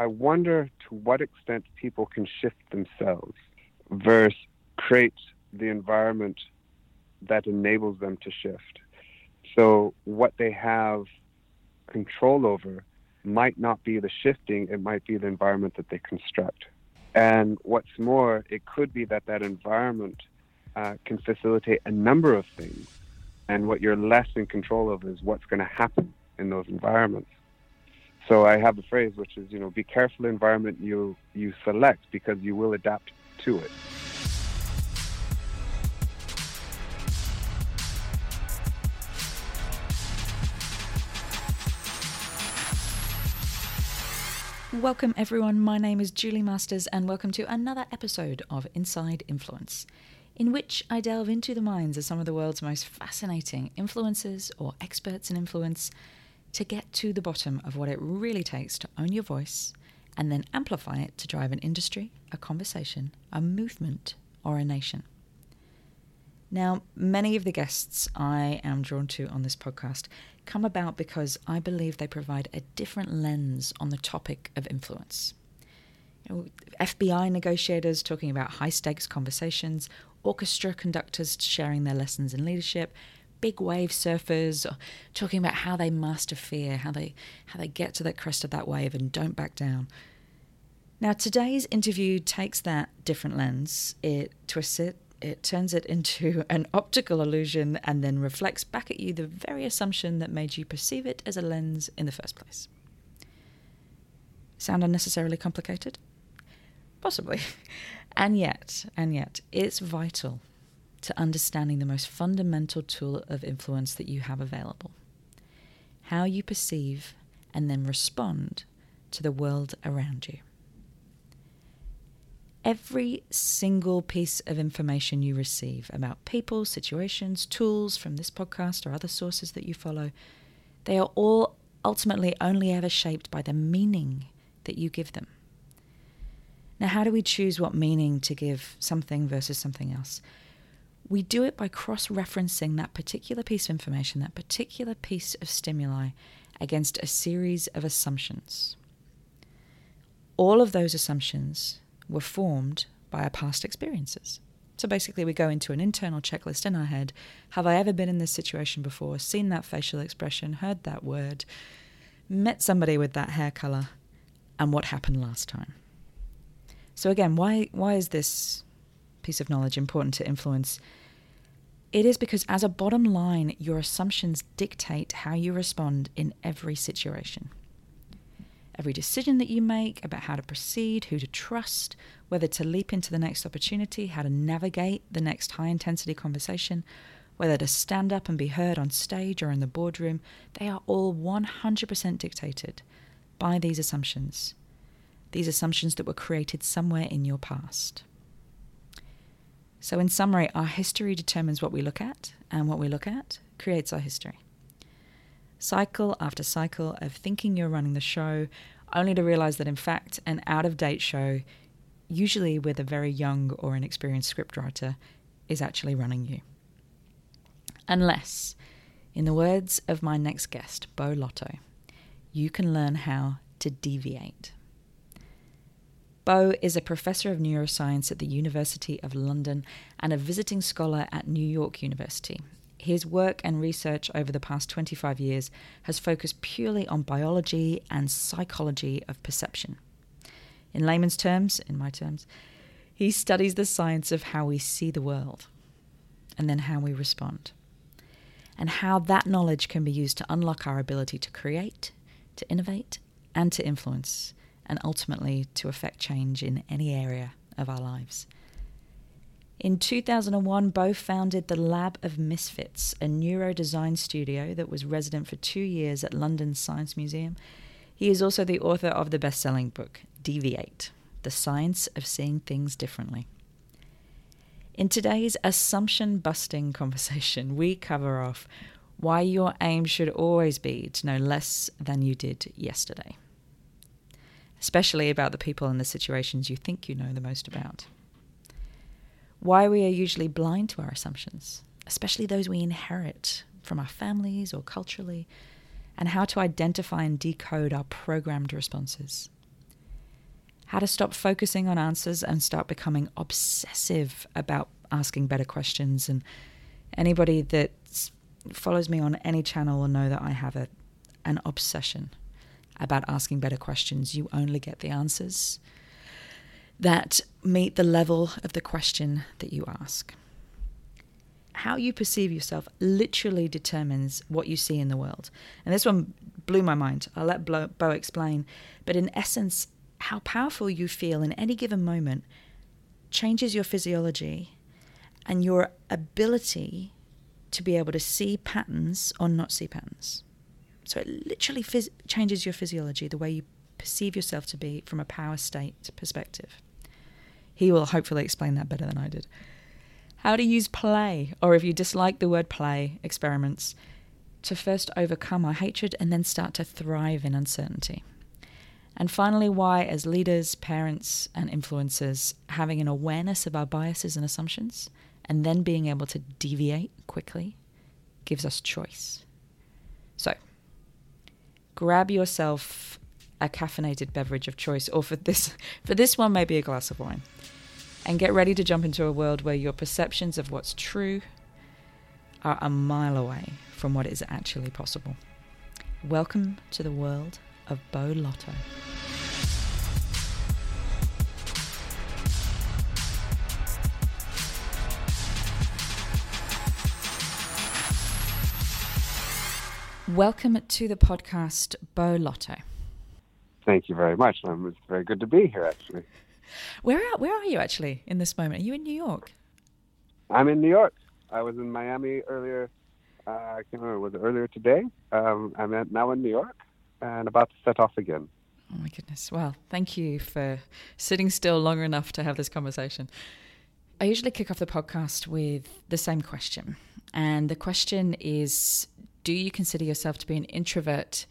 I wonder to what extent people can shift themselves versus create the environment that enables them to shift. So what they have control over might not be the shifting, it might be the environment that they construct. And what's more, it could be that that environment can facilitate a number of things. And what you're less in control of is what's going to happen in those environments. So I have a phrase which is, be careful the environment you select, because you will adapt to it. Welcome everyone, my name is Julie Masters and welcome to another episode of Inside Influence, in which I delve into the minds of some of the world's most fascinating influencers or experts in influence to get to the bottom of what it really takes to own your voice and then amplify it to drive an industry, a conversation, a movement, or a nation. Now, many of the guests I am drawn to on this podcast come about because I believe they provide a different lens on the topic of influence. FBI negotiators talking about high-stakes conversations, orchestra conductors sharing their lessons in leadership, big wave surfers talking about how they master fear, how they get to the crest of that wave and don't back down. Now, today's interview takes that different lens, it twists it, it turns it into an optical illusion and then reflects back at you the very assumption that made you perceive it as a lens in the first place. Sound unnecessarily complicated? Possibly. And yet, it's vital to understanding the most fundamental tool of influence that you have available. How you perceive and then respond to the world around you. Every single piece of information you receive about people, situations, tools from this podcast or other sources that you follow, they are all ultimately only ever shaped by the meaning that you give them. Now, how do we choose what meaning to give something versus something else? We do it by cross-referencing that particular piece of information, that particular piece of stimuli, against a series of assumptions. All of those assumptions were formed by our past experiences. So basically we go into an internal checklist in our head. Have I ever been in this situation before? Seen that facial expression, heard that word, met somebody with that hair color, and what happened last time? So again, why is this piece of knowledge important to influence? It is because as a bottom line, your assumptions dictate how you respond in every situation. Every decision that you make about how to proceed, who to trust, whether to leap into the next opportunity, how to navigate the next high-intensity conversation, whether to stand up and be heard on stage or in the boardroom, they are all 100% dictated by these assumptions that were created somewhere in your past. So in summary, our history determines what we look at, and what we look at creates our history. Cycle after cycle of thinking you're running the show, only to realize that, in fact, an out-of-date show, usually with a very young or inexperienced scriptwriter, is actually running you. Unless, in the words of my next guest, Beau Lotto, you can learn how to deviate. Beau is a professor of neuroscience at the University of London and a visiting scholar at New York University. His work and research over the past 25 years has focused purely on biology and psychology of perception. In layman's terms, in my terms, he studies the science of how we see the world and then how we respond, and how that knowledge can be used to unlock our ability to create, to innovate, and to influence, and ultimately to affect change in any area of our lives. In 2001, Beau founded the Lab of Misfits, a neurodesign studio that was resident for 2 years at London's Science Museum. He is also the author of the best-selling book, Deviate, The Science of Seeing Things Differently. In today's assumption-busting conversation, we cover off why your aim should always be to know less than you did yesterday, especially about the people and the situations you think you know the most about. Why we are usually blind to our assumptions, especially those we inherit from our families or culturally, and how to identify and decode our programmed responses. How to stop focusing on answers and start becoming obsessive about asking better questions. And anybody that follows me on any channel will know that I have an obsession about asking better questions. You only get the answers that meet the level of the question that you ask. How you perceive yourself literally determines what you see in the world. And this one blew my mind. I'll let Beau explain. But in essence, how powerful you feel in any given moment changes your physiology and your ability to be able to see patterns or not see patterns. So it literally changes your physiology, the way you perceive yourself to be from a power state perspective. He will hopefully explain that better than I did. How to use play, or if you dislike the word play, experiments, to first overcome our hatred and then start to thrive in uncertainty. And finally, why, as leaders, parents, and influencers, having an awareness of our biases and assumptions and then being able to deviate quickly gives us choice. So, grab yourself a caffeinated beverage of choice, or for this one, maybe a glass of wine. And get ready to jump into a world where your perceptions of what's true are a mile away from what is actually possible. Welcome to the world of Beau Lotto. Welcome to the podcast, Beau Lotto. Thank you very much. It's very good to be here, actually. Where are you actually in this moment? Are you in New York? I'm in New York. I was in Miami earlier. I can't remember. Was it earlier today? I'm now in New York and about to set off again. Oh my goodness. Well, thank you for sitting still long enough to have this conversation. I usually kick off the podcast with the same question. And the question is, do you consider yourself to be an introvert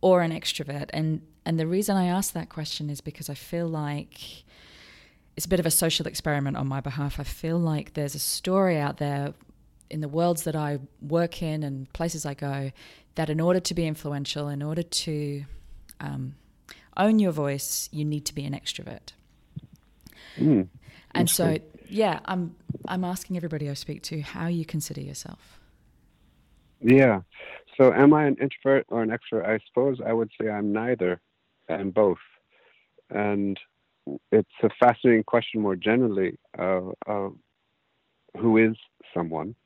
or an extrovert? And the reason I ask that question is because I feel like it's a bit of a social experiment on my behalf. I feel like there's a story out there in the worlds that I work in and places I go that in order to be influential, in order to own your voice, you need to be an extrovert. Mm, and so, yeah, I'm asking everybody I speak to how you consider yourself. Yeah. So am I an introvert or an extrovert? I suppose I would say I'm neither and both. And it's a fascinating question more generally of who is someone?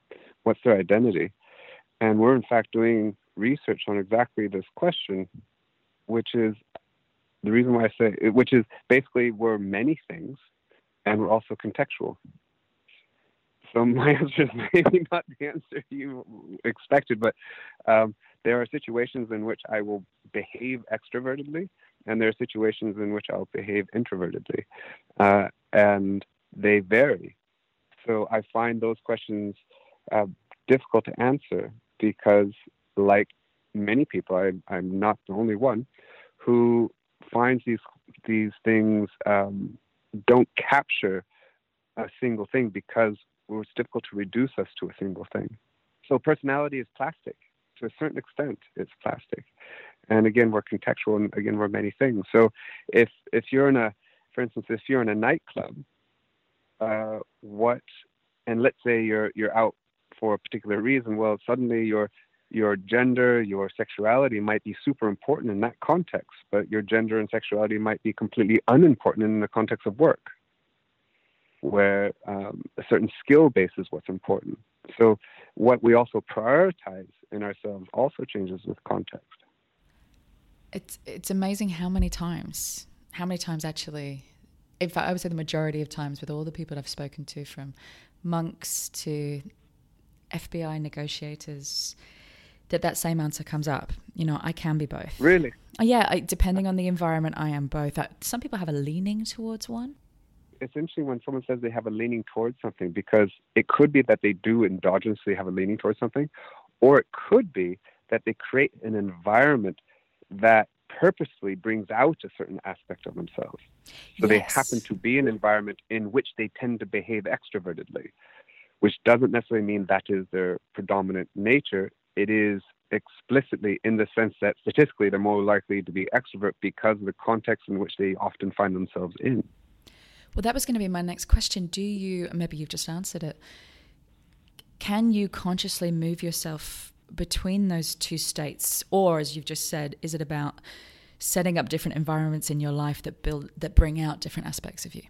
What's their identity? And we're in fact doing research on exactly this question, which is the reason why I say it, which is basically we're many things and we're also contextual. So my answer is maybe not the answer you expected, but there are situations in which I will behave extrovertedly, and there are situations in which I'll behave introvertedly, and they vary. So I find those questions difficult to answer because, like many people, I'm not the only one who finds these things don't capture a single thing because it's difficult to reduce us to a single thing. So personality is plastic. To a certain extent, it's plastic. And again, we're contextual, and again, we're many things. So if you're in for instance, if you're in a nightclub, and let's say you're out for a particular reason, well, suddenly your gender, your sexuality might be super important in that context, but your gender and sexuality might be completely unimportant in the context of work, where a certain skill base is what's important. So what we also prioritize in ourselves also changes with context. It's amazing how many times actually, in fact, I would say the majority of times with all the people I've spoken to, from monks to FBI negotiators, that same answer comes up. You know, I can be both. Really? Yeah, depending on the environment, I am both. Some people have a leaning towards one. It's interesting when someone says they have a leaning towards something, because it could be that they do endogenously have a leaning towards something, or it could be that they create an environment that purposely brings out a certain aspect of themselves. So yes. They happen to be an environment in which they tend to behave extrovertedly, which doesn't necessarily mean that is their predominant nature. It is explicitly in the sense that statistically they're more likely to be extrovert because of the context in which they often find themselves in. Well, that was going to be my next question. Do you, maybe you've just answered it, can you consciously move yourself between those two states? Or, as you've just said, is it about setting up different environments in your life that build, that bring out different aspects of you?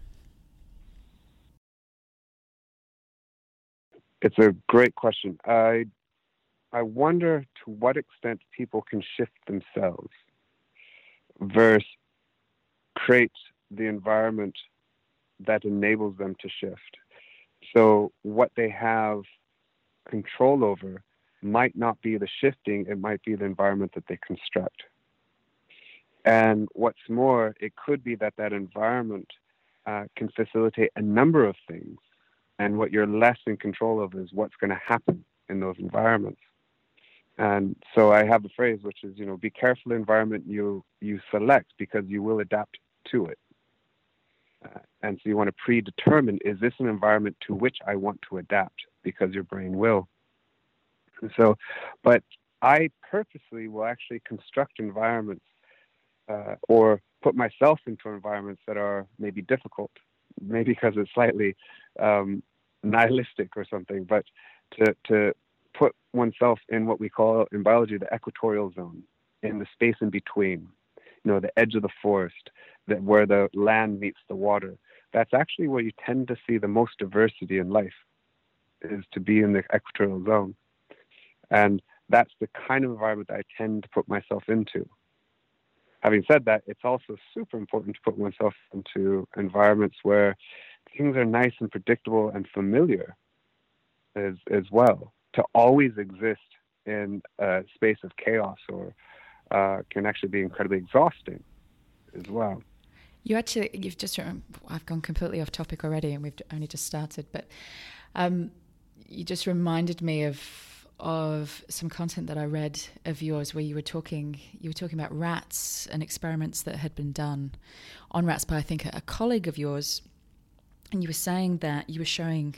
It's a great question. I wonder to what extent people can shift themselves versus create the environment that enables them to shift. So what they have control over might not be the shifting, it might be the environment that they construct. And what's more, it could be that that environment can facilitate a number of things, and what you're less in control of is what's going to happen in those environments. And so I have a phrase which is, you know, be careful the environment you select, because you will adapt to it. And so you want to predetermine, is this an environment to which I want to adapt? Because your brain will. So, but I purposely will actually construct environments or put myself into environments that are maybe difficult, maybe because it's slightly nihilistic or something, but to put oneself in what we call in biology the equatorial zone, in the space in between, you know, the edge of the forest, that where the land meets the water. That's actually where you tend to see the most diversity in life, is to be in the equatorial zone. And that's the kind of environment that I tend to put myself into. Having said that, it's also super important to put oneself into environments where things are nice and predictable and familiar as well, to always exist in a space of chaos or can actually be incredibly exhausting as well. You've just, I've gone completely off topic already and we've only just started, but you just reminded me of some content that I read of yours where you were talking about rats and experiments that had been done on rats by, I think, a colleague of yours. And you were saying that you were showing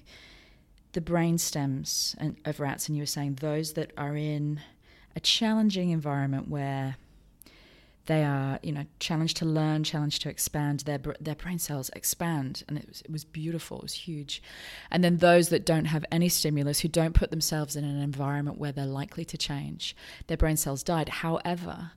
the brain stems of rats, and you were saying those that are in a challenging environment where they are, you know, challenged to learn, challenged to expand, their brain cells expand. And it was beautiful, it was huge. And then those that don't have any stimulus, who don't put themselves in an environment where they're likely to change, their brain cells died. However,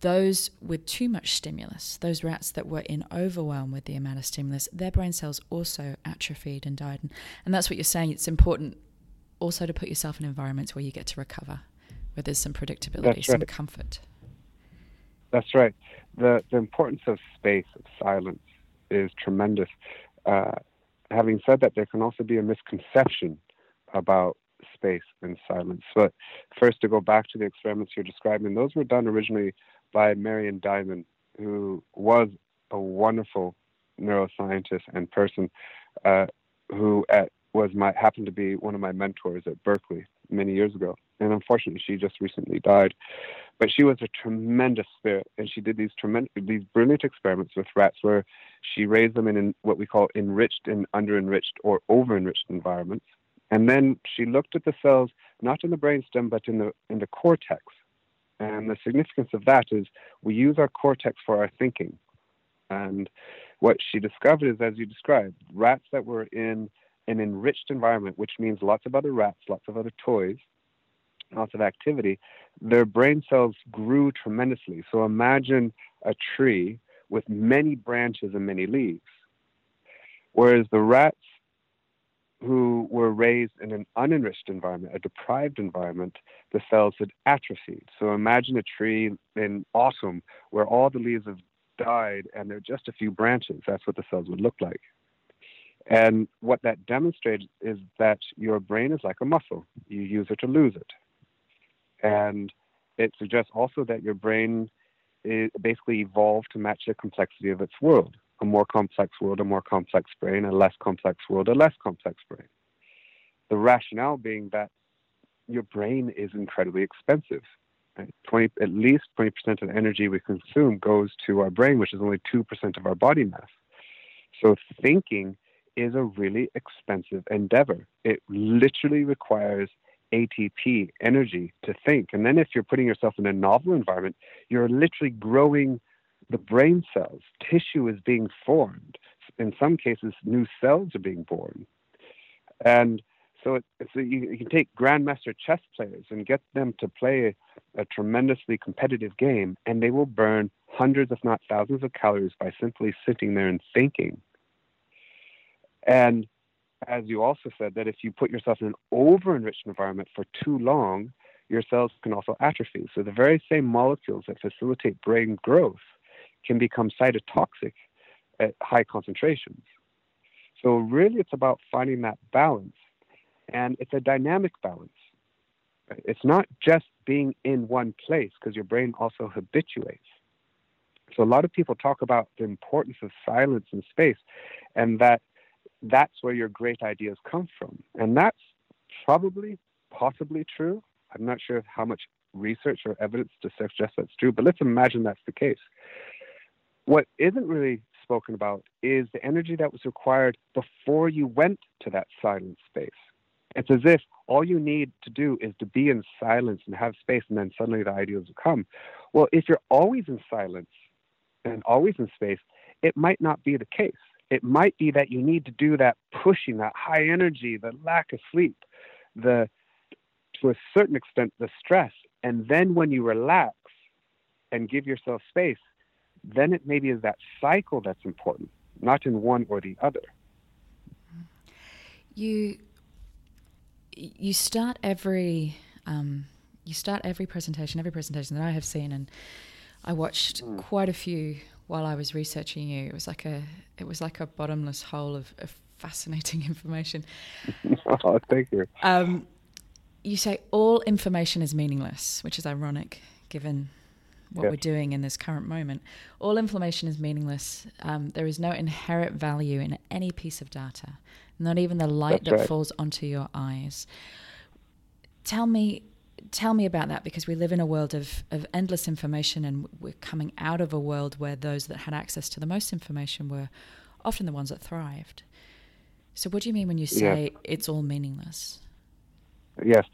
those with too much stimulus, those rats that were in overwhelm with the amount of stimulus, their brain cells also atrophied and died. And that's what you're saying. It's important also to put yourself in environments where you get to recover, where there's some predictability, that's some right. Comfort. That's right. The importance of space, of silence, is tremendous. Having said that, there can also be a misconception about space and silence. But first, to go back to the experiments you're describing, those were done originally by Marian Diamond, who was a wonderful neuroscientist and person who happened to be one of my mentors at Berkeley many years ago. And unfortunately, she just recently died. But she was a tremendous spirit, and she did these brilliant experiments with rats where she raised them in what we call enriched and under-enriched or over-enriched environments. And then she looked at the cells, not in the brainstem, but in the cortex. And the significance of that is we use our cortex for our thinking. And what she discovered is, as you described, rats that were in an enriched environment, which means lots of other rats, lots of other toys, lots of activity, their brain cells grew tremendously. So imagine a tree with many branches and many leaves. Whereas the rats who were raised in an unenriched environment, a deprived environment, the cells had atrophied. So imagine a tree in autumn where all the leaves have died and there are just a few branches. That's what the cells would look like. And what that demonstrates is that your brain is like a muscle. You use it to lose it. And it suggests also that your brain basically evolved to match the complexity of its world. A more complex world, a more complex brain, a less complex world, a less complex brain. The rationale being that your brain is incredibly expensive. Right? At least 20% of the energy we consume goes to our brain, which is only 2% of our body mass. So thinking is a really expensive endeavor. It literally requires ATP energy to think. And then if you're putting yourself in a novel environment, you're literally growing the brain cells. Tissue is being formed. In some cases, new cells are being born. And so, you can take grandmaster chess players and get them to play a tremendously competitive game, and they will burn hundreds, if not thousands, of calories by simply sitting there and thinking. And as you also said, that if you put yourself in an over-enriched environment for too long, your cells can also atrophy. So the very same molecules that facilitate brain growth can become cytotoxic at high concentrations. So really, it's about finding that balance. And it's a dynamic balance. It's not just being in one place, because your brain also habituates. So a lot of people talk about the importance of silence and space, and that's where your great ideas come from. And that's probably, possibly true. I'm not sure how much research or evidence to suggest that's true, but let's imagine that's the case. What isn't really spoken about is the energy that was required before you went to that silent space. It's as if all you need to do is to be in silence and have space, and then suddenly the ideas will come. Well, if you're always in silence and always in space, it might not be the case. It might be that you need to do that pushing, that high energy, the lack of sleep, to a certain extent, the stress. And then when you relax and give yourself space, then it maybe is that cycle that's important, not in one or the other. You start every presentation, that I have seen, and I watched quite a few while I was researching you. It was like a bottomless hole of fascinating information. Oh, thank you. You say all information is meaningless, which is ironic given what we're doing in this current moment. All information is meaningless. There is no inherent value in any piece of data, not even the light that falls onto your eyes. Tell me about that, because we live in a world of endless information, and we're coming out of a world where those that had access to the most information were often the ones that thrived. So what do you mean when you say it's all meaningless? Yes.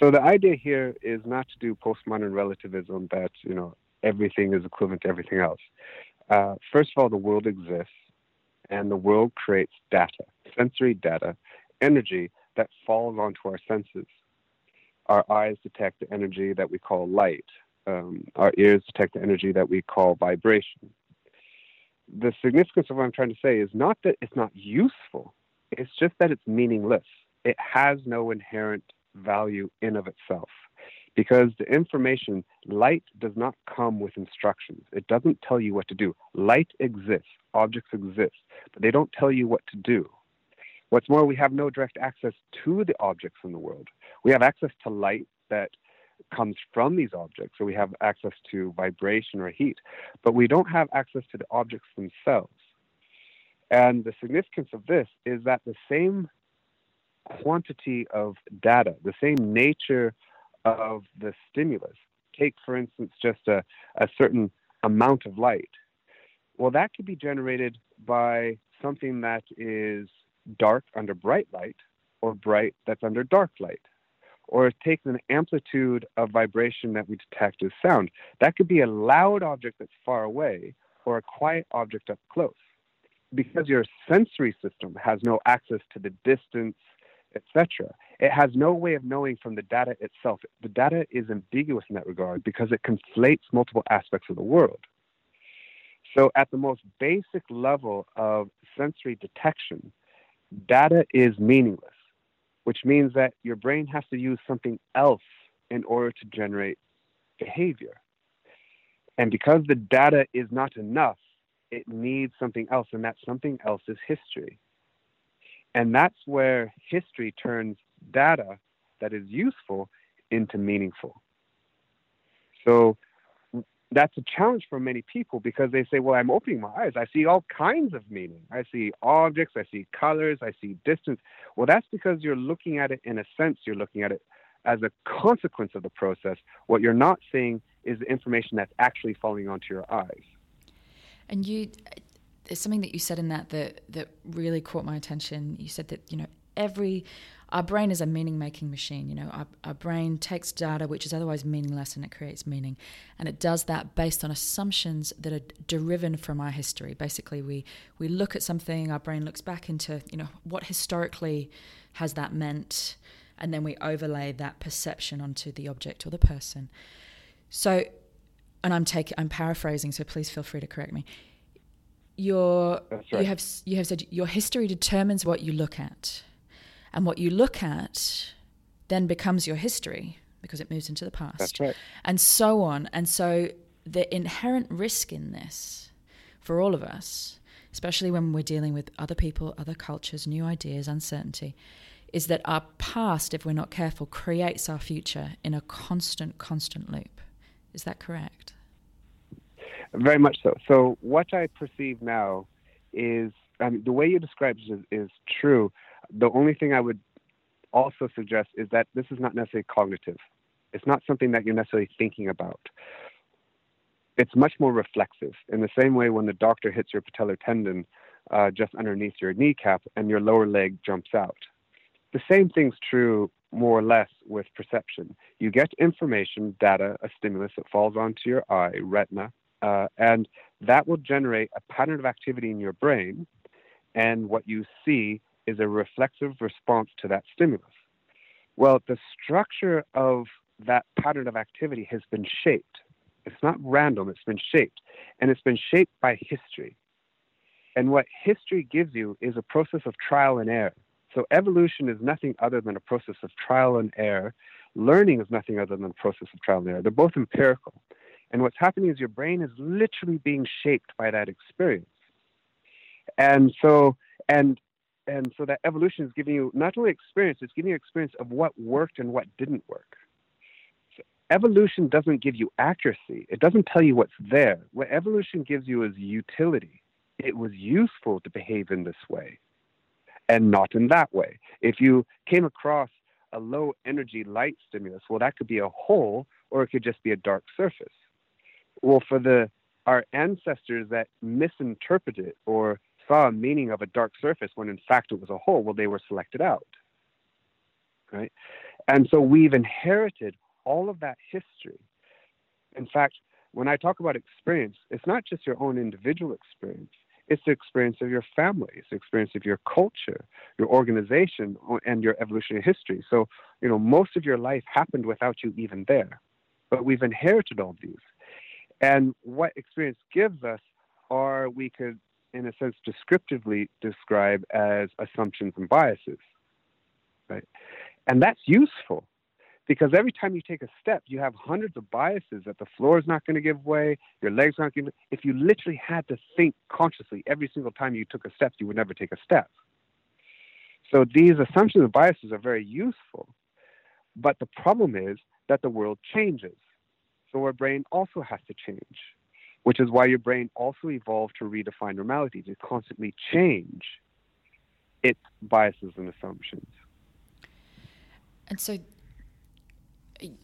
So the idea here is not to do postmodern relativism that, everything is equivalent to everything else. First of all, the world exists, and the world creates data, sensory data, energy that falls onto our senses. Our eyes detect the energy that we call light. Our ears detect the energy that we call vibration. The significance of what I'm trying to say is not that it's not useful. It's just that it's meaningless. It has no inherent value in of itself, because the information, light does not come with instructions. It doesn't tell you what to do. Light exists, objects exist, but they don't tell you what to do. What's more, we have no direct access to the objects in the world. We have access to light that comes from these objects, so we have access to vibration or heat, but we don't have access to the objects themselves. And the significance of this is that the same quantity of data, the same nature of the stimulus. Take, for instance, just a certain amount of light. Well, that could be generated by something that is dark under bright light, or bright that's under dark light. Or take an amplitude of vibration that we detect as sound. That could be a loud object that's far away, or a quiet object up close. Because your sensory system has no access to the distance, etc. It has no way of knowing from the data itself. The data is ambiguous in that regard because it conflates multiple aspects of the world. So at the most basic level of sensory detection, data is meaningless, which means that your brain has to use something else in order to generate behavior. And because the data is not enough, it needs something else, and that something else is history. And that's where history turns data that is useful into meaningful. So that's a challenge for many people, because they say, well, I'm opening my eyes. I see all kinds of meaning. I see objects. I see colors. I see distance. Well, that's because you're looking at it in a sense. You're looking at it as a consequence of the process. What you're not seeing is the information that's actually falling onto your eyes. And there's something that you said in that really caught my attention. You said that, every our brain is a meaning-making machine. You know, our brain takes data which is otherwise meaningless and it creates meaning. And it does that based on assumptions that are driven from our history. Basically, we look at something, our brain looks back into, you know, what historically has that meant, and then we overlay that perception onto the object or the person. So, and I'm paraphrasing, so please feel free to correct me. That's right. You have said your history determines what you look at. And what you look at then becomes your history because it moves into the past. That's right. And so on. And so the inherent risk in this for all of us, especially when we're dealing with other people, other cultures, new ideas, uncertainty, is that our past, if we're not careful, creates our future in a constant loop. Is that correct? Very much so. So what I perceive now is, the way you described it is true. The only thing I would also suggest is that this is not necessarily cognitive. It's not something that you're necessarily thinking about. It's much more reflexive. In the same way, when the doctor hits your patellar tendon just underneath your kneecap and your lower leg jumps out. The same thing's true more or less with perception. You get information, data, a stimulus that falls onto your eye, retina, and that will generate a pattern of activity in your brain, and what you see is a reflexive response to that stimulus. Well, the structure of that pattern of activity has been shaped. It's not random, it's been shaped. And it's been shaped by history. And what history gives you is a process of trial and error. So evolution is nothing other than a process of trial and error. Learning is nothing other than a process of trial and error. They're both empirical. And what's happening is your brain is literally being shaped by that experience. And so that evolution is giving you not only experience, it's giving you experience of what worked and what didn't work. So evolution doesn't give you accuracy. It doesn't tell you what's there. What evolution gives you is utility. It was useful to behave in this way and not in that way. If you came across a low energy light stimulus, well, that could be a hole or it could just be a dark surface. Well, for our ancestors that misinterpreted it or saw a meaning of a dark surface when in fact it was a hole, well, they were selected out, right? And so we've inherited all of that history. In fact, when I talk about experience, it's not just your own individual experience, it's the experience of your family, it's the experience of your culture, your organization, and your evolutionary history. So, you know, most of your life happened without you even there, but we've inherited all these. And what experience gives us are, we could, in a sense, descriptively describe as assumptions and biases, right? And that's useful because every time you take a step, you have hundreds of biases that the floor is not going to give way, your legs aren't going to. If you literally had to think consciously every single time you took a step, you would never take a step. So these assumptions and biases are very useful, but the problem is that the world changes. So our brain also has to change, which is why your brain also evolved to redefine normality, to constantly change its biases and assumptions. And so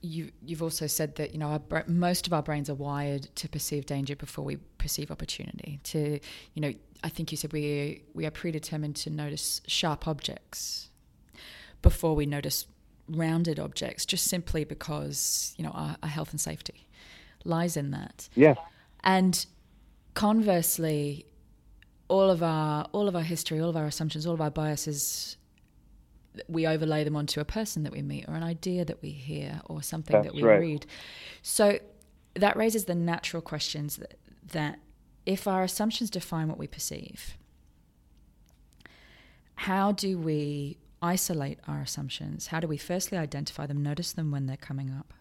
you've also said that, you know, most of our brains are wired to perceive danger before we perceive opportunity. To, you know, I think you said we are predetermined to notice sharp objects before we notice rounded objects, just simply because, you know, our health and safety lies in that. Yeah. And conversely, all of our history, all of our assumptions, all of our biases, we overlay them onto a person that we meet or an idea that we hear or something that we read. So that raises the natural questions that if our assumptions define what we perceive, how do we isolate our assumptions? How do we firstly identify them, notice them when they're coming up?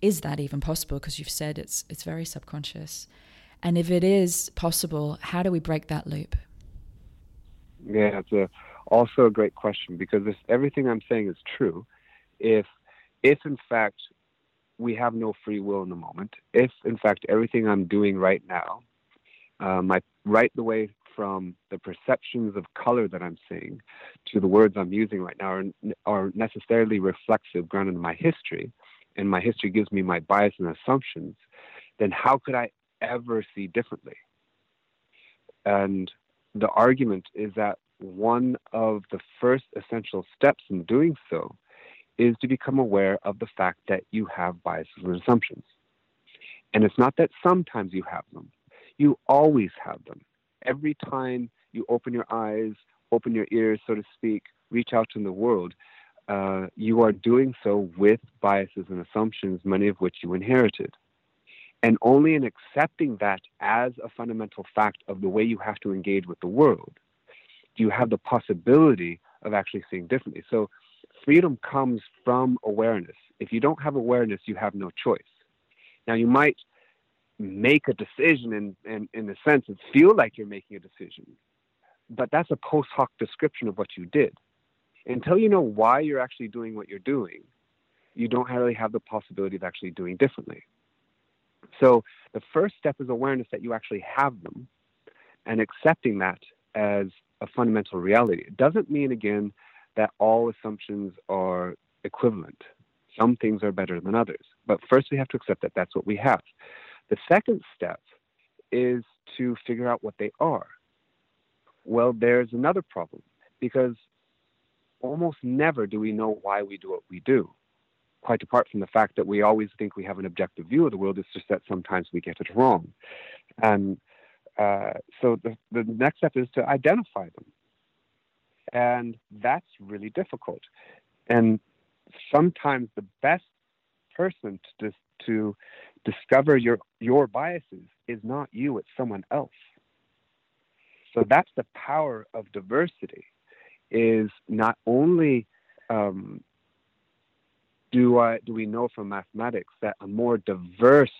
Is that even possible? Because you've said it's very subconscious. And if it is possible, how do we break that loop? Yeah, it's also a great question, because everything I'm saying is true. If in fact we have no free will in the moment, if in fact everything I'm doing right now, right the way from the perceptions of color that I'm seeing to the words I'm using right now are necessarily reflexive, grounded in my history, and my history gives me my bias and assumptions, then how could I ever see differently? And the argument is that one of the first essential steps in doing so is to become aware of the fact that you have biases and assumptions. And it's not that sometimes you have them. You always have them. Every time you open your eyes, open your ears, so to speak, reach out to the world, you are doing so with biases and assumptions, many of which you inherited. And only in accepting that as a fundamental fact of the way you have to engage with the world, do you have the possibility of actually seeing differently. So freedom comes from awareness. If you don't have awareness, you have no choice. Now, you might make a decision and in a sense, and feel like you're making a decision, but that's a post hoc description of what you did. Until you know why you're actually doing what you're doing, you don't really have the possibility of actually doing differently. So the first step is awareness that you actually have them and accepting that as a fundamental reality. It doesn't mean, again, that all assumptions are equivalent. Some things are better than others. But first, we have to accept that that's what we have. The second step is to figure out what they are. Well, there's another problem, because almost never do we know why we do what we do, quite apart from the fact that we always think we have an objective view of the world. It's just that sometimes we get it wrong. And so the next step is to identify them. And that's really difficult. And sometimes the best person to discover your biases is not you, it's someone else. So that's the power of diversity, is not only do we know from mathematics that a more diverse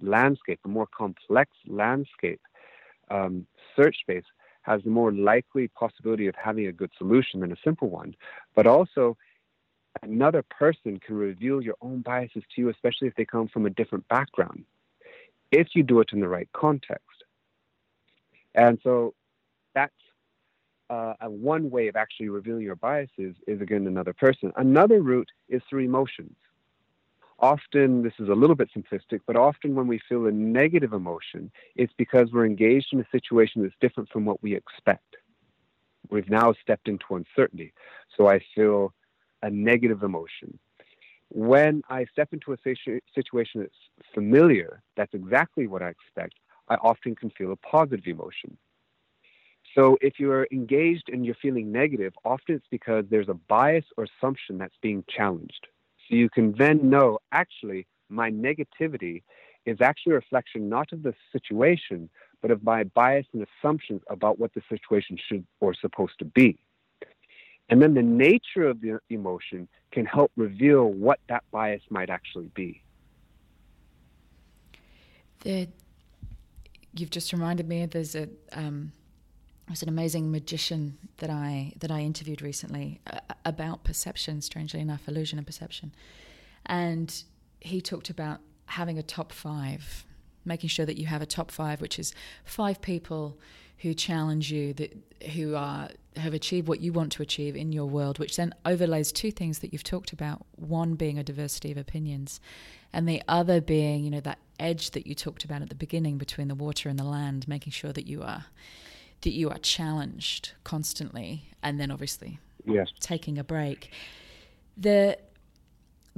landscape, a more complex landscape, search space, has the more likely possibility of having a good solution than a simple one, but also another person can reveal your own biases to you, especially if they come from a different background, if you do it in the right context. And so that's one way of actually revealing your biases is, again, another person. Another route is through emotions. Often, this is a little bit simplistic, but often when we feel a negative emotion, it's because we're engaged in a situation that's different from what we expect. We've now stepped into uncertainty. So I feel a negative emotion. When I step into a situation that's familiar, that's exactly what I expect, I often can feel a positive emotion. So if you're engaged and you're feeling negative, often it's because there's a bias or assumption that's being challenged. So you can then know, actually, my negativity is actually a reflection not of the situation, but of my bias and assumptions about what the situation should or supposed to be. And then the nature of the emotion can help reveal what that bias might actually be. You've just reminded me, there's a... There's an amazing magician that I interviewed recently about perception, strangely enough, illusion and perception. And he talked about having a top five, making sure that you have a top five, which is five people who challenge you, that who have achieved what you want to achieve in your world, which then overlays two things that you've talked about, one being a diversity of opinions and the other being, you know, that edge that you talked about at the beginning between the water and the land, making sure that you are challenged constantly, and then obviously taking a break. The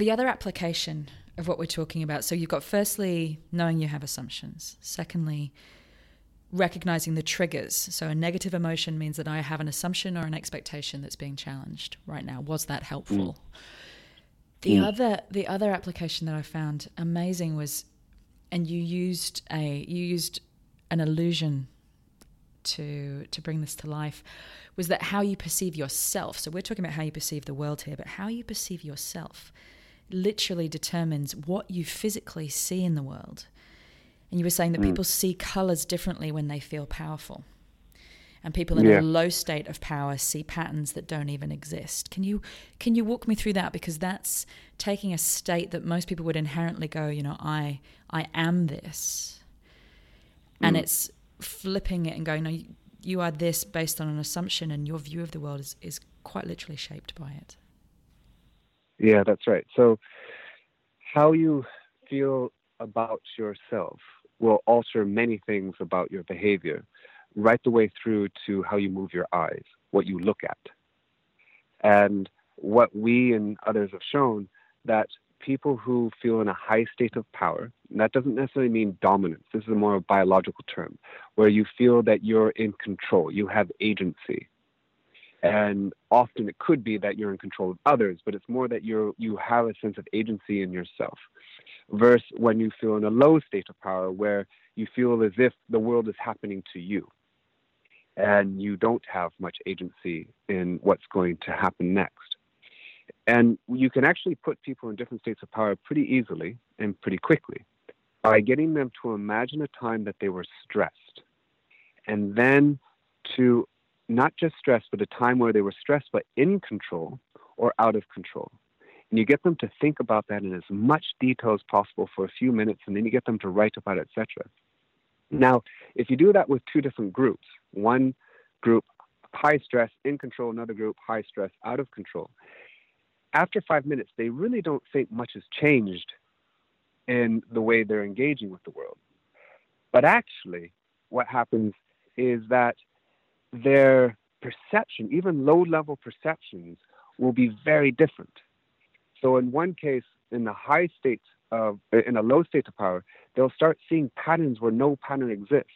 other application of what we're talking about, so you've got firstly, knowing you have assumptions. Secondly, recognizing the triggers. So a negative emotion means that I have an assumption or an expectation that's being challenged right now. Was that helpful? The other application that I found amazing was, and you used an illusion to bring this to life, was that how you perceive yourself. So we're talking about how you perceive the world here, but how you perceive yourself literally determines what you physically see in the world. And you were saying that people see colors differently when they feel powerful. And people in a low state of power see patterns that don't even exist. Can you walk me through that? Because that's taking a state that most people would inherently go, you know, I am this. And it's flipping it and going, no, you are this based on an assumption, and your view of the world is quite literally shaped by it. Yeah, that's right. So how you feel about yourself will alter many things about your behavior. right the way through to how you move your eyes, what you look at. And what we and others have shown that people who feel in a high state of power, and that doesn't necessarily mean dominance, this is a more biological term, where you feel that you're in control, you have agency. And often it could be that you're in control of others, but it's more that you have a sense of agency in yourself. Versus when you feel in a low state of power where you feel as if the world is happening to you and you don't have much agency in what's going to happen next. And you can actually put people in different states of power pretty easily and pretty quickly by getting them to imagine a time that they were stressed, and then to not just stressed, but a time where they were stressed, but in control or out of control. And you get them to think about that in as much detail as possible for a few minutes, and then you get them to write about it, etc. Now, if you do that with two different groups, one group high stress, in control, another group high stress, out of control, after 5 minutes, they really don't think much has changed in the way they're engaging with the world. But actually, what happens is that their perception, even low-level perceptions, will be very different. So in one case, in a low state of power, they'll start seeing patterns where no pattern exists.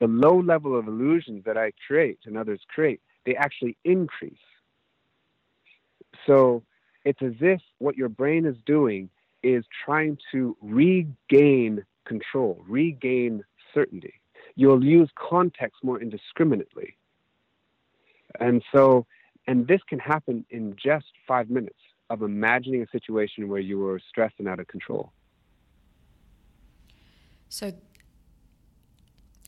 The low level of illusions that I create and others create, they actually increase. So it's as if what your brain is doing is trying to regain control, regain certainty. You'll use context more indiscriminately. And this can happen in just 5 minutes of imagining a situation where you were stressed and out of control. So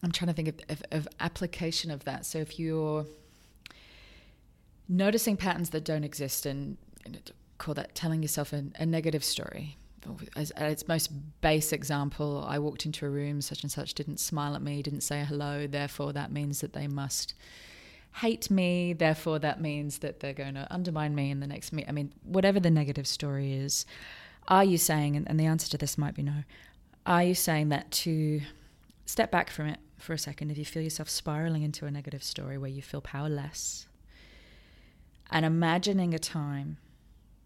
I'm trying to think of application of that. So if you're noticing patterns that don't exist and call that telling yourself a negative story. At its most base example, I walked into a room, such and such didn't smile at me, didn't say hello, therefore that means that they must hate me, therefore that means that they're going to undermine me in the next meeting. I mean, whatever the negative story is, are you saying, and the answer to this might be no, are you saying that to step back from it for a second if you feel yourself spiraling into a negative story where you feel powerless, and imagining a time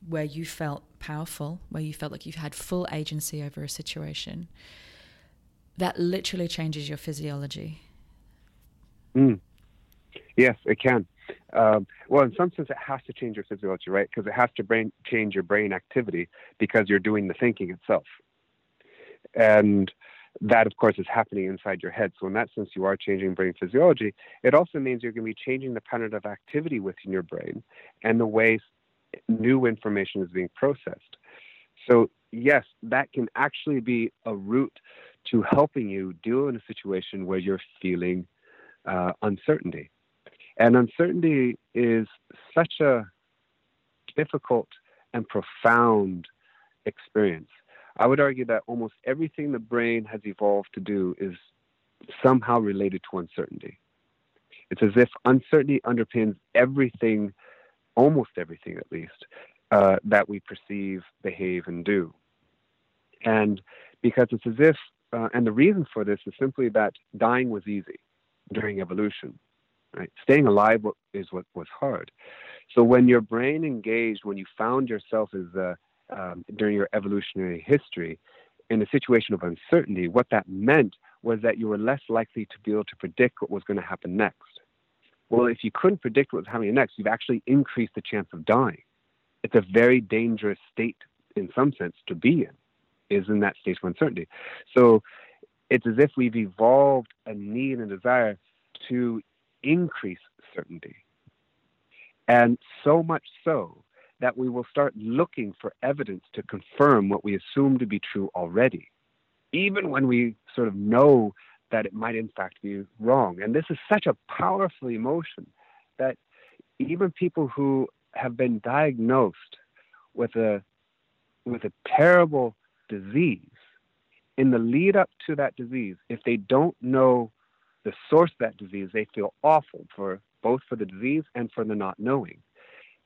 where you felt powerful, where you felt like you had full agency over a situation, that literally changes your physiology. Mm. Yes, it can. Well, in some sense, it has to change your physiology, right? Because it has to change your brain activity because you're doing the thinking itself. And that, of course, is happening inside your head. So in that sense, you are changing brain physiology. It also means you're going to be changing the pattern of activity within your brain and the way new information is being processed. So yes, that can actually be a route to helping you deal in a situation where you're feeling uncertainty. And uncertainty is such a difficult and profound experience. I would argue that almost everything the brain has evolved to do is somehow related to uncertainty. It's as if uncertainty underpins everything, almost everything at least, that we perceive, behave, and do. And because it's as if, and the reason for this is simply that dying was easy during evolution, right? Staying alive is what was hard. So when your brain engaged, when you found yourself as during your evolutionary history in a situation of uncertainty, what that meant was that you were less likely to be able to predict what was going to happen next. Well, if you couldn't predict what was happening next, you've actually increased the chance of dying. It's a very dangerous state, in some sense, to be in, is in that state of uncertainty. So it's as if we've evolved a need and desire to increase certainty. And so much so that we will start looking for evidence to confirm what we assume to be true already, even when we sort of know that it might in fact be wrong. And this is such a powerful emotion that even people who have been diagnosed with a terrible disease, in the lead up to that disease, if they don't know the source of that disease, they feel awful for both for the disease and for the not knowing.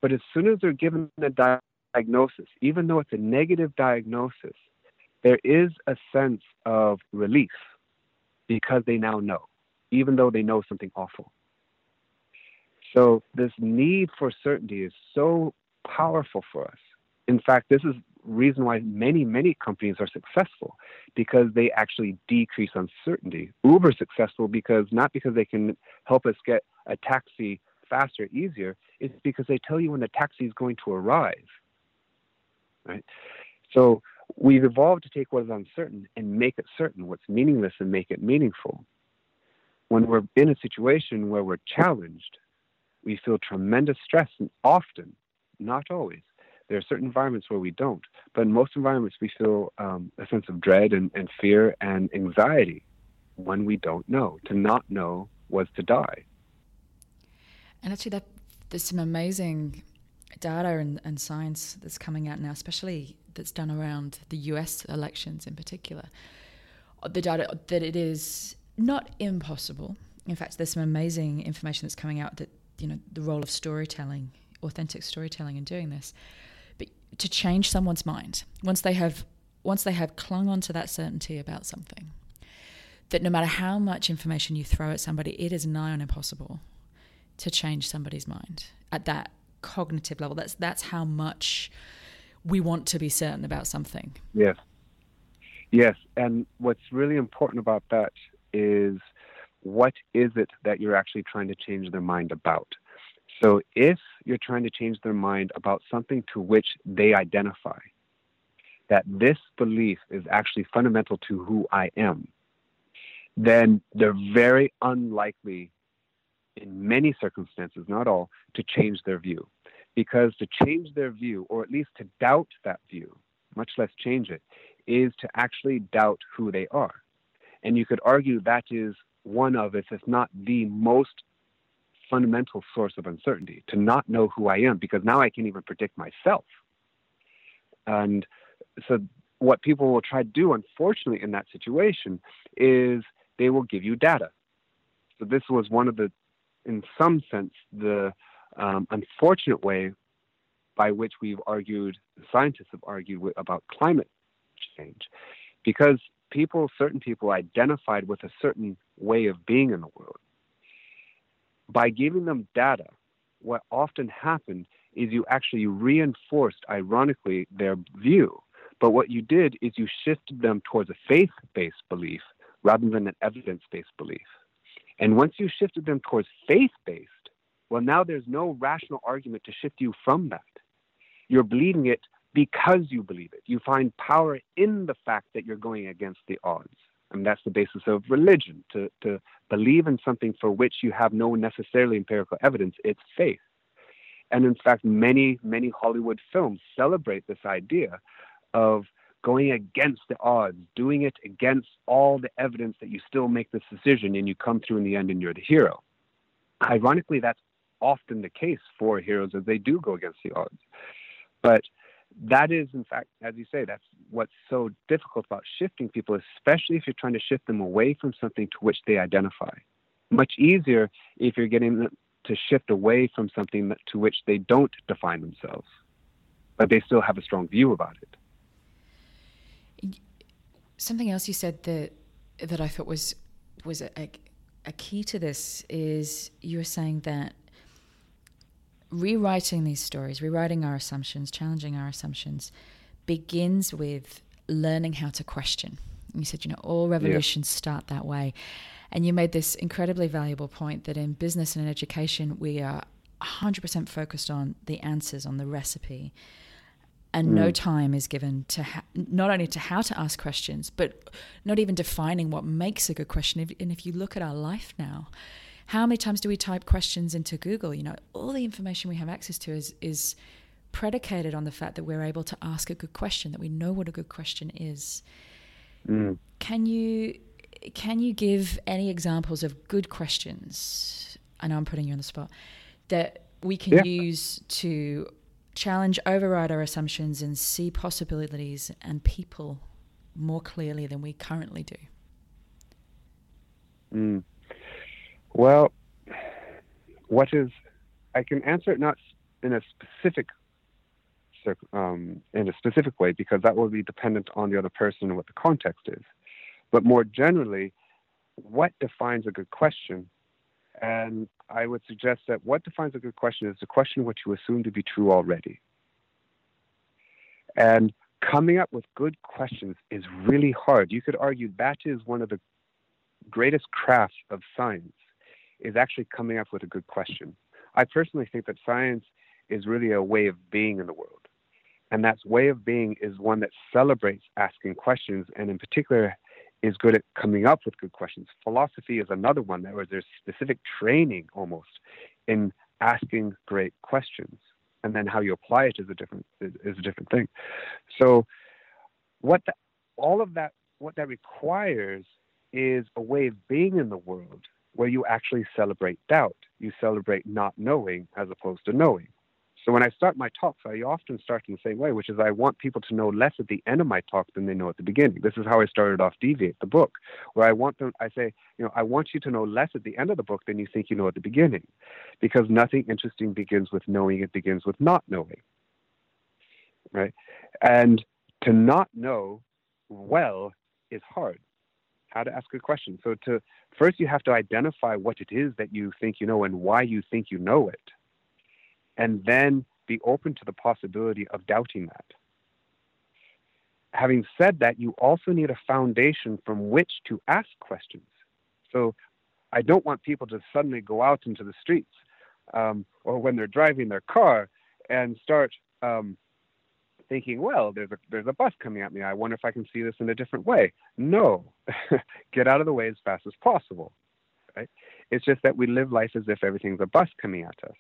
But as soon as they're given a diagnosis, even though it's a negative diagnosis, there is a sense of relief because they now know. even though they know something awful. So this need for certainty is so powerful for us. In fact, this is the reason why many, many companies are successful, because they actually decrease uncertainty. Uber is successful because not because they can help us get a taxi faster, easier. It's because they tell you when the taxi is going to arrive. Right? So we've evolved to take what is uncertain and make it certain, what's meaningless and make it meaningful. When we're in a situation where we're challenged, we feel tremendous stress, and often, not always, there are certain environments where we don't, but in most environments we feel a sense of dread and fear and anxiety when we don't know. To not know was to die. And actually there's some amazing data and science that's coming out now, especially that's done around the US elections in particular. The data that it is not impossible. In fact, there's some amazing information that's coming out that, you know, the role of storytelling, authentic storytelling in doing this, but to change someone's mind once they have clung onto that certainty about something, that no matter how much information you throw at somebody, it is nigh on impossible to change somebody's mind at that cognitive level. That's how much we want to be certain about something. Yes, and what's really important about that is, what is it that you're actually trying to change their mind about? So if you're trying to change their mind about something to which they identify, that this belief is actually fundamental to who I am, then they're very unlikely, in many circumstances, not all, to change their view. Because to change their view, or at least to doubt that view, much less change it, is to actually doubt who they are. And you could argue that is one of, if not the most fundamental source of uncertainty, to not know who I am, because now I can't even predict myself. And so what people will try to do, unfortunately, in that situation is they will give you data. So this was one of the, in some sense, the unfortunate way by which we've argued, scientists have argued about climate change, because certain people identified with a certain way of being in the world. By giving them data, what often happened is you actually reinforced, ironically, their view. But what you did is you shifted them towards a faith-based belief rather than an evidence-based belief. And once you shifted them towards faith-based, well, now there's no rational argument to shift you from that. You're believing it because you believe it. You find power in the fact that you're going against the odds. And that's the basis of religion, to believe in something for which you have no necessarily empirical evidence. It's faith. And in fact, many, many Hollywood films celebrate this idea of going against the odds, doing it against all the evidence, that you still make this decision and you come through in the end and you're the hero. Ironically, that's often the case for heroes, as they do go against the odds. But that is, in fact, as you say, that's what's so difficult about shifting people, especially if you're trying to shift them away from something to which they identify. Much easier if you're getting them to shift away from something to which they don't define themselves, but they still have a strong view about it. Something else you said that I thought was a key to this is, you were saying that rewriting these stories, rewriting our assumptions, challenging our assumptions, begins with learning how to question. And you said, all revolutions start that way. And you made this incredibly valuable point that in business and in education, we are 100% focused on the answers, on the recipe. And no time is given to not only to how to ask questions, but not even defining what makes a good question. And if you look at our life now, how many times do we type questions into Google? All the information we have access to is predicated on the fact that we're able to ask a good question, that we know what a good question is. Can you give any examples of good questions, I know I'm putting you on the spot, that we can use to challenge, override our assumptions and see possibilities and people more clearly than we currently do? Well, I can answer it not in a specific way, because that will be dependent on the other person and what the context is. But more generally, what defines a good question? And I would suggest that what defines a good question is the question which you assume to be true already. And coming up with good questions is really hard. You could argue that is one of the greatest crafts of science, is actually coming up with a good question. I personally think that science is really a way of being in the world. And that way of being is one that celebrates asking questions, and in particular is good at coming up with good questions. Philosophy is another one that was there's specific training almost in asking great questions, and then how you apply it is a different thing. So what that requires is a way of being in the world where you actually celebrate doubt. You celebrate not knowing as opposed to knowing. So when I start my talks, I often start in the same way, which is I want people to know less at the end of my talk than they know at the beginning. This is how I started off Deviate, the book, where I say, you know, I want you to know less at the end of the book than you think you know at the beginning, because nothing interesting begins with knowing, it begins with not knowing, right? And to not know well is hard. How to ask a question. So first you have to identify what it is that you think you know and why you think you know it. And then be open to the possibility of doubting that. Having said that, you also need a foundation from which to ask questions. So I don't want people to suddenly go out into the streets or when they're driving their car and start thinking, well, there's a bus coming at me. I wonder if I can see this in a different way. No, get out of the way as fast as possible. Right? It's just that we live life as if everything's a bus coming at us.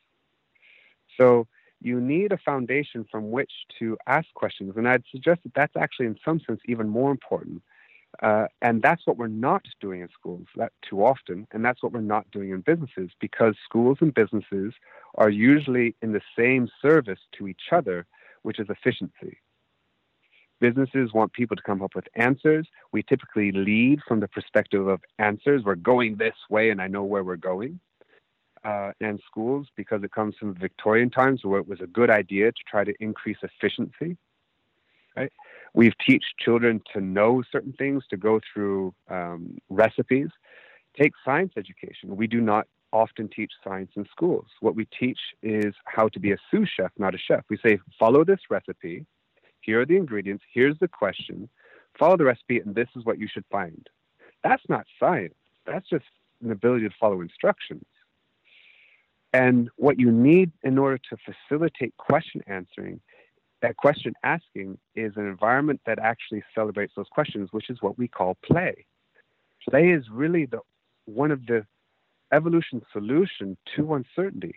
So you need a foundation from which to ask questions. And I'd suggest that that's actually in some sense even more important. And that's what we're not doing in schools too often. And that's what we're not doing in businesses, because schools and businesses are usually in the same service to each other, which is efficiency. Businesses want people to come up with answers. We typically lead from the perspective of answers. We're going this way and I know where we're going. And schools, because it comes from Victorian times where it was a good idea to try to increase efficiency, right? We've taught children to know certain things, to go through recipes. Take science education. We do not often teach science in schools. What we teach is how to be a sous chef, not a chef. We say, follow this recipe. Here are the ingredients. Here's the question. Follow the recipe, and this is what you should find. That's not science. That's just an ability to follow instructions. And what you need in order to facilitate question asking is an environment that actually celebrates those questions, which is what we call play. Play is really one of the evolution solution to uncertainty.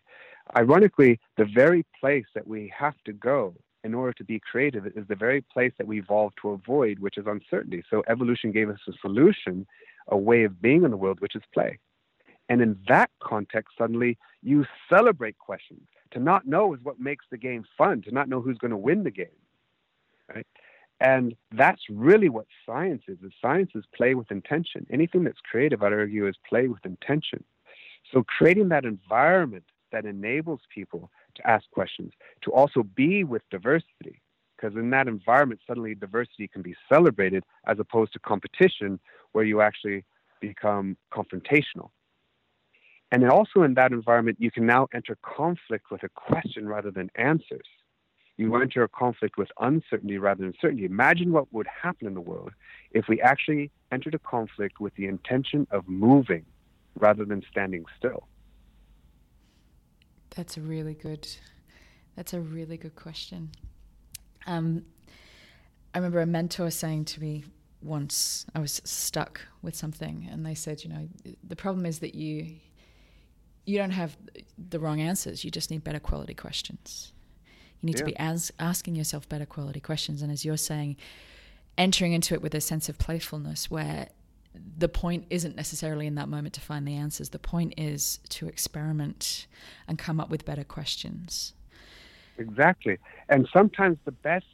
Ironically, the very place that we have to go in order to be creative is the very place that we evolved to avoid, which is uncertainty. So evolution gave us a solution, a way of being in the world, which is play. And in that context, suddenly you celebrate questions. To not know is what makes the game fun, to not know who's going to win the game. Right? And that's really what science is. Science is play with intention. Anything that's creative, I'd argue, is play with intention. So creating that environment that enables people to ask questions, to also be with diversity, because in that environment, suddenly diversity can be celebrated as opposed to competition where you actually become confrontational. And also in that environment, you can now enter conflict with a question rather than answers. You enter a conflict with uncertainty rather than certainty. Imagine what would happen in the world if we actually entered a conflict with the intention of moving rather than standing still. That's a really good question. I remember a mentor saying to me, once I was stuck with something, and they said, you know, the problem is that you don't have the wrong answers. You just need better quality questions. You need to be asking yourself better quality questions. And as you're saying, entering into it with a sense of playfulness where the point isn't necessarily in that moment to find the answers. The point is to experiment and come up with better questions. Exactly. And sometimes the best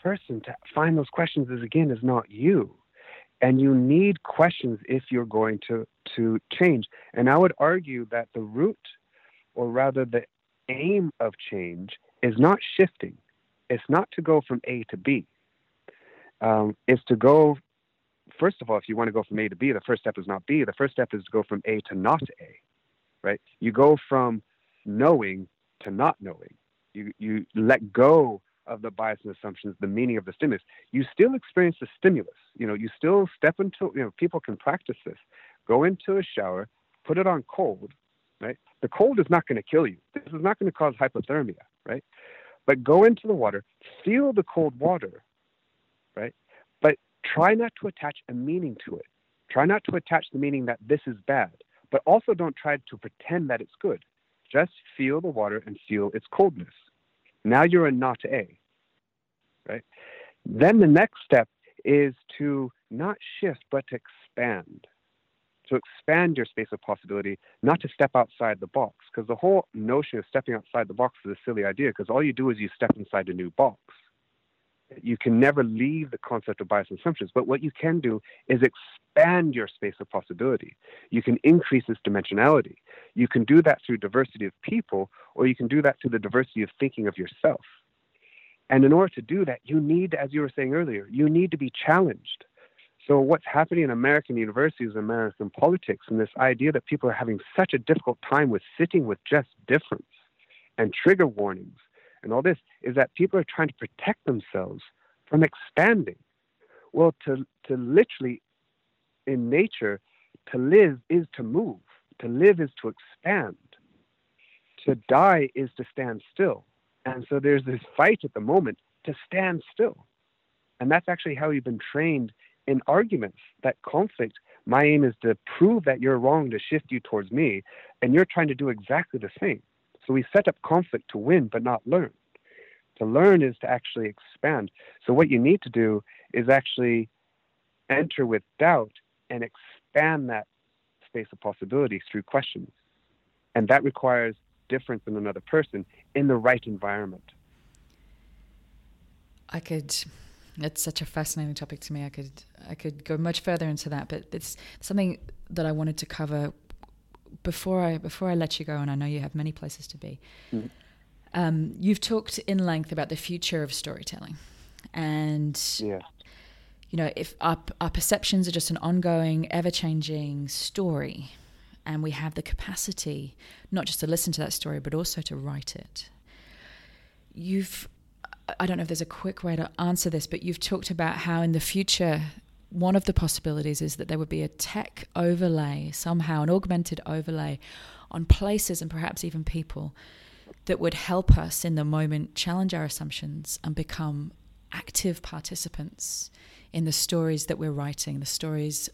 person to find those questions is not you. And you need questions if you're going to change. And I would argue that the root, or rather the aim of change, is not shifting. It's not to go from A to B. It's to go first of all, if you want to go from A to B, the first step is not B. The first step is to go from A to not A, right? You go from knowing to not knowing. You let go of the bias and assumptions, the meaning of the stimulus. You still experience the stimulus. You know, you still step into, you know, people can practice this. Go into a shower, put it on cold, right? The cold is not going to kill you. This is not going to cause hypothermia, right? But go into the water, feel the cold water, right? But try not to attach a meaning to it. Try not to attach the meaning that this is bad, but also don't try to pretend that it's good. Just feel the water and feel its coldness. Now you're in not A, right? Then the next step is to not shift, but to expand. To expand your space of possibility, not to step outside the box, because the whole notion of stepping outside the box is a silly idea, because all you do is you step inside a new box. You can never leave the concept of bias and assumptions, but what you can do is expand your space of possibility. You can increase its dimensionality. You can do that through diversity of people, or you can do that through the diversity of thinking of yourself. And in order to do that, you need, as you were saying earlier, you need to be challenged. So what's happening in American universities and American politics, and this idea that people are having such a difficult time with sitting with just difference and trigger warnings and all this, is that people are trying to protect themselves from expanding. Well, to literally, in nature, to live is to move. To live is to expand. To die is to stand still. And so there's this fight at the moment to stand still. And that's actually how you've been trained in arguments, that conflict. My aim is to prove that you're wrong, to shift you towards me, and you're trying to do exactly the same. So we set up conflict to win, but not learn. To learn is to actually expand. So what you need to do is actually enter with doubt and expand that space of possibilities through questions. And that requires difference in another person in the right environment. It's such a fascinating topic to me. I could go much further into that, but it's something that I wanted to cover before I let you go, and I know you have many places to be. Mm-hmm. You've talked in length about the future of storytelling, and yeah, you know, if our perceptions are just an ongoing, ever-changing story, and we have the capacity not just to listen to that story but also to write it. I don't know if there's a quick way to answer this, but you've talked about how in the future, one of the possibilities is that there would be a tech overlay somehow, an augmented overlay on places and perhaps even people that would help us in the moment challenge our assumptions and become active participants in the stories that we're writing, the stories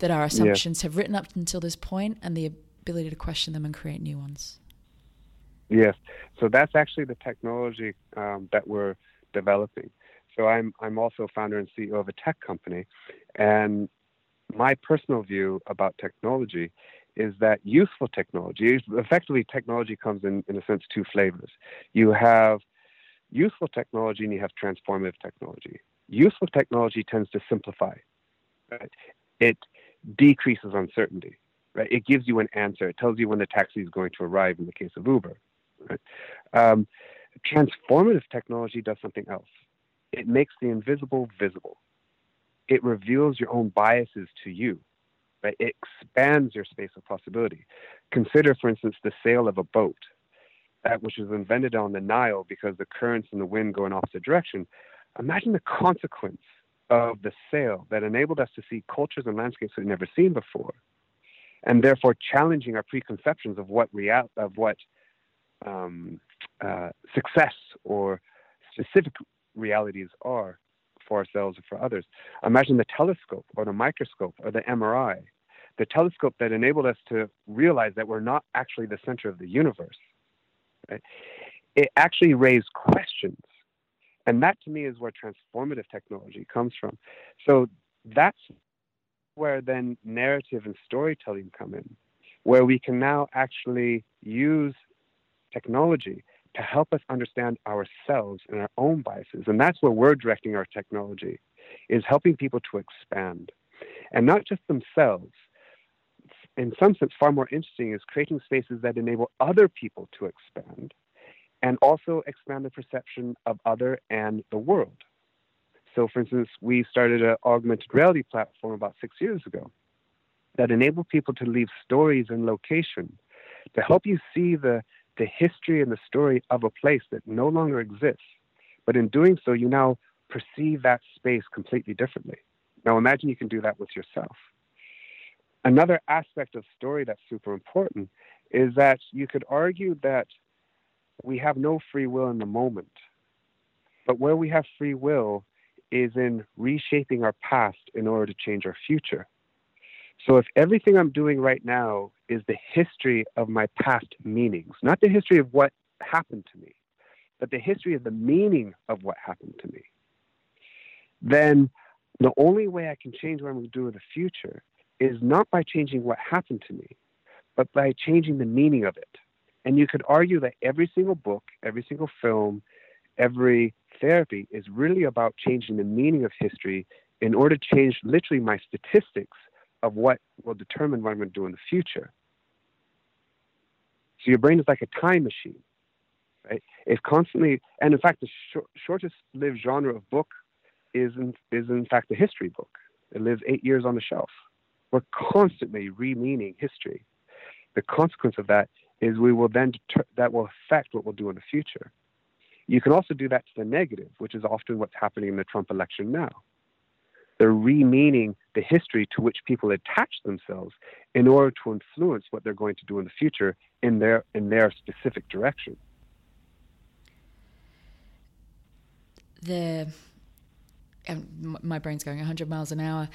that our assumptions have written up until this point, and the ability to question them and create new ones. Yes, so that's actually the technology that we're developing. So I'm also founder and CEO of a tech company, and my personal view about technology is that useful technology, effectively technology comes in a sense two flavors. You have useful technology and you have transformative technology. Useful technology tends to simplify, right? It decreases uncertainty, right? It gives you an answer. It tells you when the taxi is going to arrive in the case of Uber. Right. Transformative technology does something else. It makes the invisible visible. It reveals your own biases to you. Right? It expands your space of possibility. Consider, for instance, the sail of a boat, which was invented on the Nile because the currents and the wind go in opposite direction. Imagine the consequence of the sail that enabled us to see cultures and landscapes we've never seen before, and therefore challenging our preconceptions of what success or specific realities are for ourselves or for others. Imagine the telescope or the microscope or the MRI, the telescope that enabled us to realize that we're not actually the center of the universe. Right? It actually raised questions. And that to me is where transformative technology comes from. So that's where then narrative and storytelling come in, where we can now actually use technology to help us understand ourselves and our own biases. And that's where we're directing our technology, is helping people to expand. And not just themselves. In some sense, far more interesting is creating spaces that enable other people to expand, and also expand the perception of other and the world. So, for instance, we started an augmented reality platform about 6 years ago that enabled people to leave stories and location to help you see the history and the story of a place that no longer exists. But in doing so, you now perceive that space completely differently. Now, imagine you can do that with yourself. Another aspect of story that's super important is that you could argue that we have no free will in the moment. But where we have free will is in reshaping our past in order to change our future. So if everything I'm doing right now is the history of my past meanings, not the history of what happened to me, but the history of the meaning of what happened to me, then the only way I can change what I'm going to do in the future is not by changing what happened to me, but by changing the meaning of it. And you could argue that every single book, every single film, every therapy is really about changing the meaning of history in order to change literally my statistics of what will determine what I'm going to do in the future. So your brain is like a time machine, right? It's constantly, and in fact, the shortest-lived genre of book is in fact the history book. It lives 8 years on the shelf. We're constantly re-meaning history. The consequence of that is we will then that will affect what we'll do in the future. You can also do that to the negative, which is often what's happening in the Trump election now. They're re-meaning the history to which people attach themselves in order to influence what they're going to do in the future in their specific direction. My brain's going 100 miles an hour.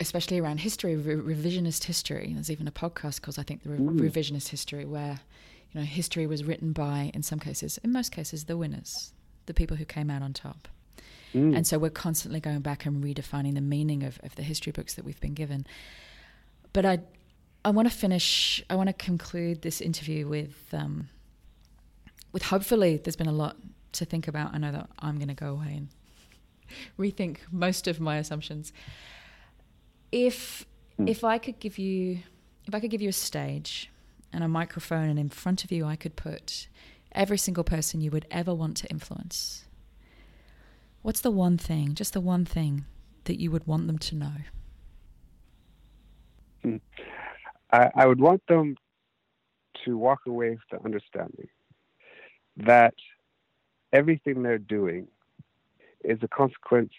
Especially around history, revisionist history. There's even a podcast called, I think, the Revisionist History, where history was written by, in some cases, in most cases, the winners, the people who came out on top. And so we're constantly going back and redefining the meaning of the history books that we've been given. But I want to conclude this interview with hopefully there's been a lot to think about. I know that I'm going to go away and rethink most of my assumptions. If I could give you a stage and a microphone, and in front of you I could put every single person you would ever want to influence, what's the one thing, just the one thing, that you would want them to know? I would want them to walk away with the understanding that everything they're doing is a consequence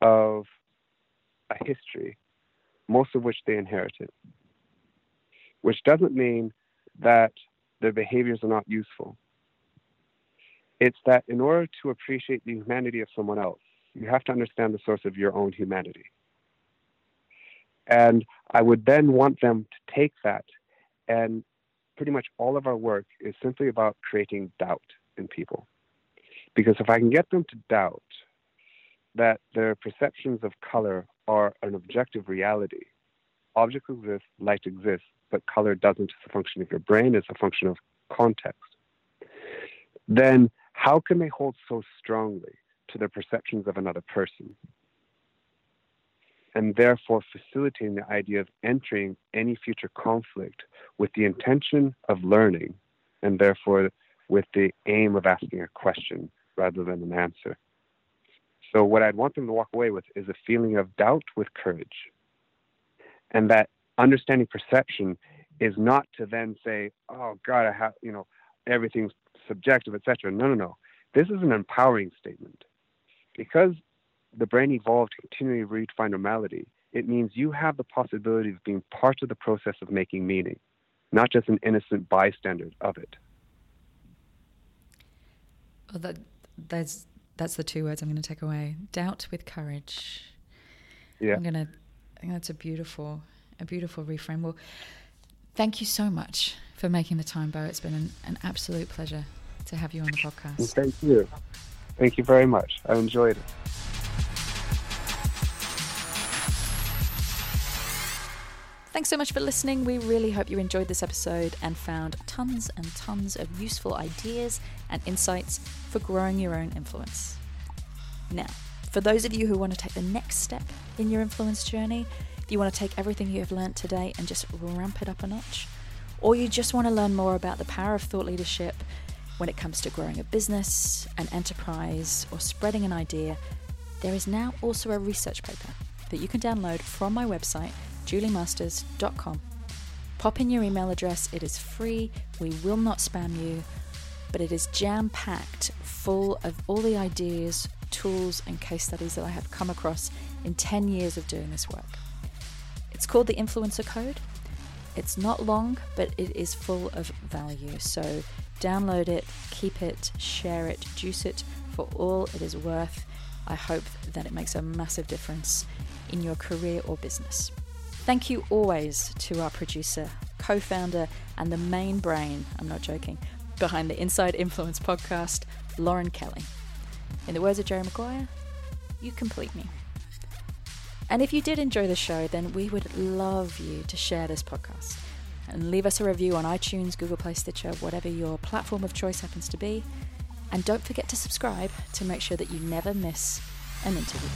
of a history, most of which they inherited, which doesn't mean that their behaviors are not useful. It's that in order to appreciate the humanity of someone else, you have to understand the source of your own humanity. And I would then want them to take that, and pretty much all of our work is simply about creating doubt in people. Because if I can get them to doubt that their perceptions of color are an objective reality, objects exist, light exists, but color doesn't. It's a function of your brain, it's a function of context. Then how can they hold so strongly to their perceptions of another person, and therefore facilitating the idea of entering any future conflict with the intention of learning, and therefore with the aim of asking a question rather than an answer. So what I'd want them to walk away with is a feeling of doubt with courage. And that understanding perception is not to then say, oh God, I have, everything's subjective, etc. No. This is an empowering statement. Because the brain evolved to continually redefine normality, it means you have the possibility of being part of the process of making meaning, not just an innocent bystander of it. Well, that's the two words I'm going to take away. Doubt with courage. Yeah. I think that's a beautiful reframe. Well, thank you so much for making the time, Beau. It's been an absolute pleasure to have you on the podcast. Well, thank you. Thank you very much. I enjoyed it. Thanks so much for listening. We really hope you enjoyed this episode and found tons and tons of useful ideas and insights for growing your own influence. Now, for those of you who want to take the next step in your influence journey, if you want to take everything you have learned today and just ramp it up a notch, or you just want to learn more about the power of thought leadership When it comes to growing a business, an enterprise, or spreading an idea, there is now also a research paper that you can download from my website, juliemasters.com. Pop in your email address, it is free, we will not spam you, but it is jam-packed, full of all the ideas, tools, and case studies that I have come across in 10 years of doing this work. It's called the Influencer Code. It's not long, but it is full of value. So download it, keep it, share it, juice it for all it is worth. I hope that it makes a massive difference in your career or business. Thank you always to our producer, co-founder, and the main brain, I'm not joking, behind the Inside Influence podcast, Lauren Kelly. In the words of Jerry Maguire, you complete me. And if you did enjoy the show, then we would love you to share this podcast and leave us a review on iTunes, Google Play, Stitcher, whatever your platform of choice happens to be. And don't forget to subscribe to make sure that you never miss an interview.